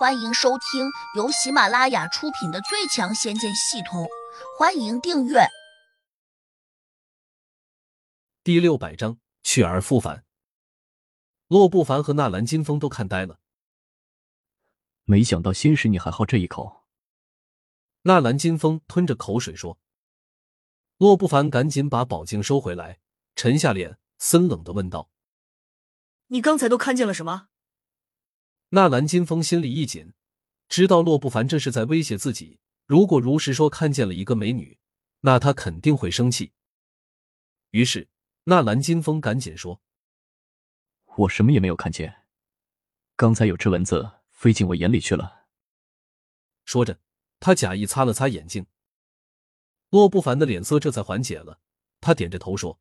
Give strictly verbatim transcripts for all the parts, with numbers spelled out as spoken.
欢迎收听由喜马拉雅出品的《最强仙剑系统》，欢迎订阅。第六百章去而复返。洛不凡和纳兰金风都看呆了。没想到仙使你还好这一口。纳兰金风吞着口水说。洛不凡赶紧把宝镜收回来，沉下脸森冷地问道。你刚才都看见了什么？纳兰金风心里一紧，知道洛不凡这是在威胁自己，如果如实说看见了一个美女，那他肯定会生气。于是纳兰金风赶紧说，我什么也没有看见，刚才有只蚊子飞进我眼里去了。说着他假意擦了擦眼睛。洛不凡的脸色这才缓解了，他点着头说，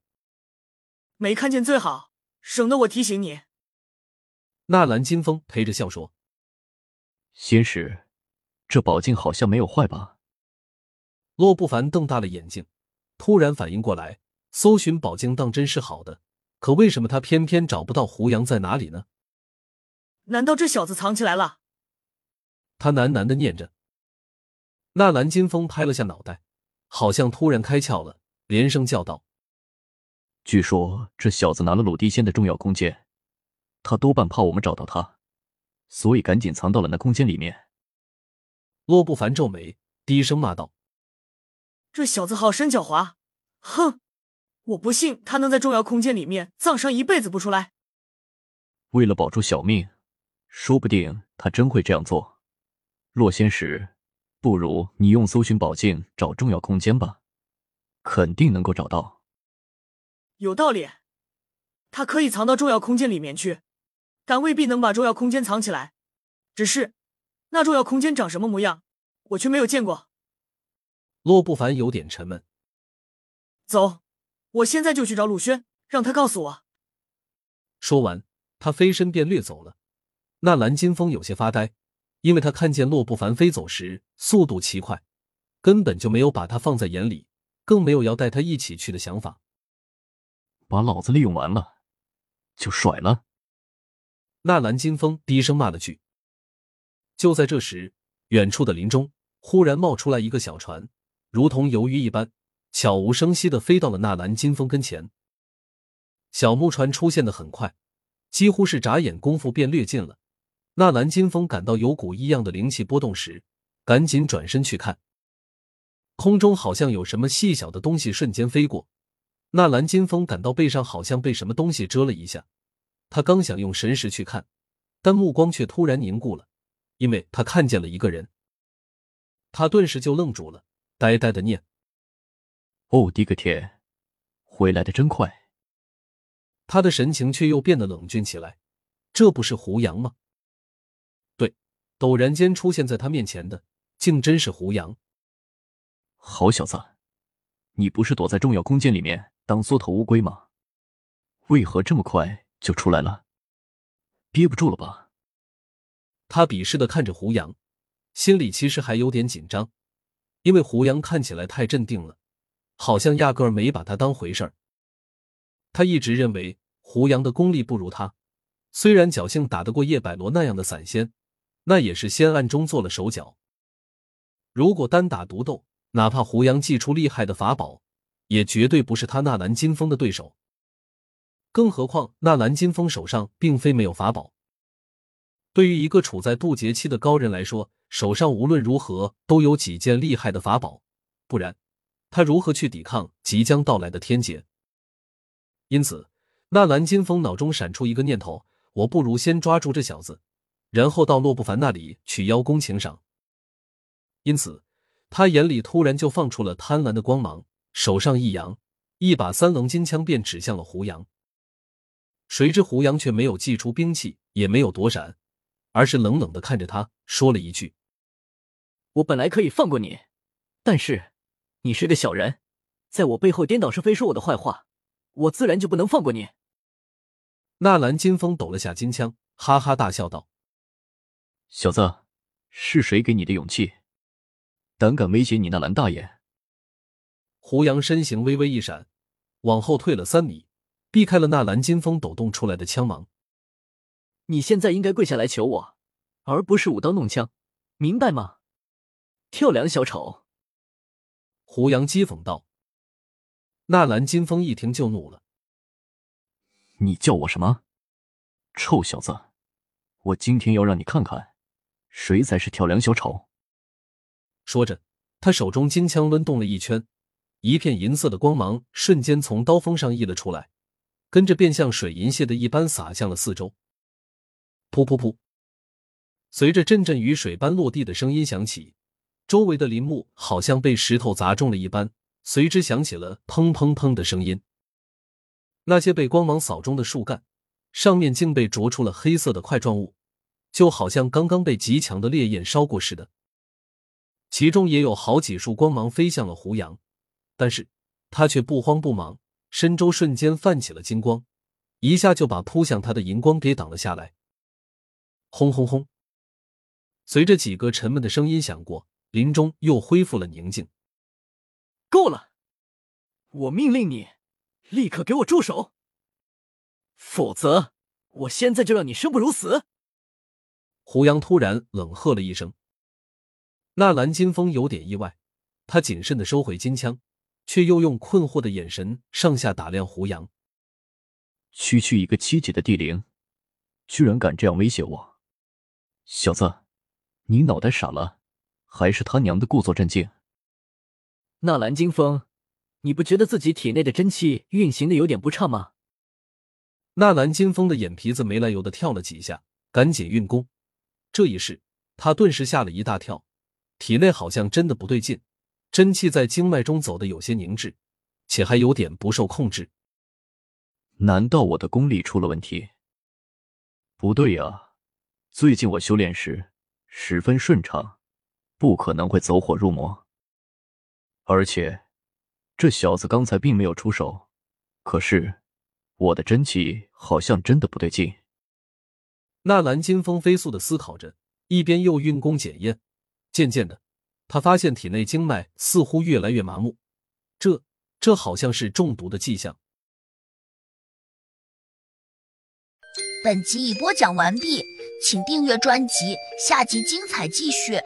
没看见最好，省得我提醒你。纳兰金风陪着笑说，仙使，这宝镜好像没有坏吧？洛不凡瞪大了眼睛，突然反应过来，搜寻宝镜当真是好的，可为什么他偏偏找不到胡杨在哪里呢？难道这小子藏起来了？他喃喃地念着。纳兰金风拍了下脑袋，好像突然开窍了，连声叫道，据说这小子拿了鲁地仙的重要弓箭，他多半怕我们找到他，所以赶紧藏到了那空间里面。洛不凡皱眉低声骂道，这小子好生狡猾，哼，我不信他能在重要空间里面葬身一辈子不出来。为了保住小命，说不定他真会这样做。洛仙使，不如你用搜寻宝镜找重要空间吧，肯定能够找到。有道理，他可以藏到重要空间里面去，但未必能把重要空间藏起来，只是那重要空间长什么模样，我却没有见过。洛不凡有点沉闷。走，我现在就去找鲁轩，让他告诉我。说完他飞身便掠走了。纳兰金风有些发呆，因为他看见洛不凡飞走时速度奇快，根本就没有把他放在眼里，更没有要带他一起去的想法。把老子利用完了就甩了。纳兰金风低声骂了句。就在这时，远处的林中忽然冒出来一个小船，如同游鱼一般悄无声息地飞到了纳兰金风跟前。小木船出现得很快，几乎是眨眼功夫便掠近了。纳兰金风感到有股异样的灵气波动时，赶紧转身去看。空中好像有什么细小的东西瞬间飞过，纳兰金风感到背上好像被什么东西遮了一下。他刚想用神识去看，但目光却突然凝固了，因为他看见了一个人。他顿时就愣住了，呆呆地念：哦，滴个天，回来得真快。他的神情却又变得冷峻起来，这不是胡杨吗？对，陡然间出现在他面前的竟真是胡杨。好小子，你不是躲在重要空间里面当缩头乌龟吗？为何这么快就出来了？憋不住了吧？他鄙视地看着胡杨，心里其实还有点紧张，因为胡杨看起来太镇定了，好像压根儿没把他当回事儿。他一直认为胡杨的功力不如他，虽然侥幸打得过叶百罗那样的散仙，那也是先暗中做了手脚。如果单打独斗，哪怕胡杨祭出厉害的法宝，也绝对不是他纳兰金风的对手。更何况纳兰金风手上并非没有法宝，对于一个处在渡劫期的高人来说，手上无论如何都有几件厉害的法宝，不然他如何去抵抗即将到来的天劫？因此纳兰金风脑中闪出一个念头，我不如先抓住这小子，然后到洛不凡那里取邀功请赏。因此他眼里突然就放出了贪婪的光芒，手上一扬，一把三棱金枪便指向了胡杨。谁知胡杨却没有祭出兵器，也没有躲闪，而是冷冷地看着他，说了一句：我本来可以放过你，但是你是个小人，在我背后颠倒是非说我的坏话，我自然就不能放过你。纳兰金风抖了下金枪，哈哈大笑道：小子，是谁给你的勇气，胆敢威胁你纳兰大爷？胡杨身形微微一闪，往后退了三米，避开了纳兰金风抖动出来的枪芒。你现在应该跪下来求我，而不是舞刀弄枪，明白吗？跳梁小丑。”胡杨讥讽道。纳兰金风一听就怒了：“你叫我什么？臭小子！我今天要让你看看，谁才是跳梁小丑！”说着，他手中金枪抡动了一圈，一片银色的光芒瞬间从刀锋上溢了出来，跟着便像水银泻的一般洒向了四周。噗噗噗！随着阵阵雨水般落地的声音响起，周围的林木好像被石头砸中了一般，随之响起了砰砰砰的声音。那些被光芒扫中的树干，上面竟被灼出了黑色的块状物，就好像刚刚被极强的烈焰烧过似的。其中也有好几束光芒飞向了胡杨，但是他却不慌不忙，身周瞬间泛起了金光，一下就把扑向他的银光给挡了下来。轰轰轰！随着几个沉闷的声音响过，林中又恢复了宁静。够了！我命令你，立刻给我住手！否则，我现在就让你生不如死！胡杨突然冷喝了一声。纳兰金风有点意外，他谨慎地收回金枪，却又用困惑的眼神上下打量胡杨。区区一个七级的地灵，居然敢这样威胁我！小子，你脑袋傻了，还是他娘的故作镇静？纳兰金风，你不觉得自己体内的真气运行的有点不畅吗？纳兰金风的眼皮子没来由的跳了几下，赶紧运功。这一试，他顿时吓了一大跳，体内好像真的不对劲，真气在经脉中走得有些凝滞，且还有点不受控制。难道我的功力出了问题？不对呀，最近我修炼时十分顺畅，不可能会走火入魔。而且这小子刚才并没有出手，可是我的真气好像真的不对劲。纳兰金风飞速地思考着，一边又运功检验。渐渐的，他发现体内经脉似乎越来越麻木，这这好像是中毒的迹象。本集已播讲完毕，请订阅专辑，下集精彩继续。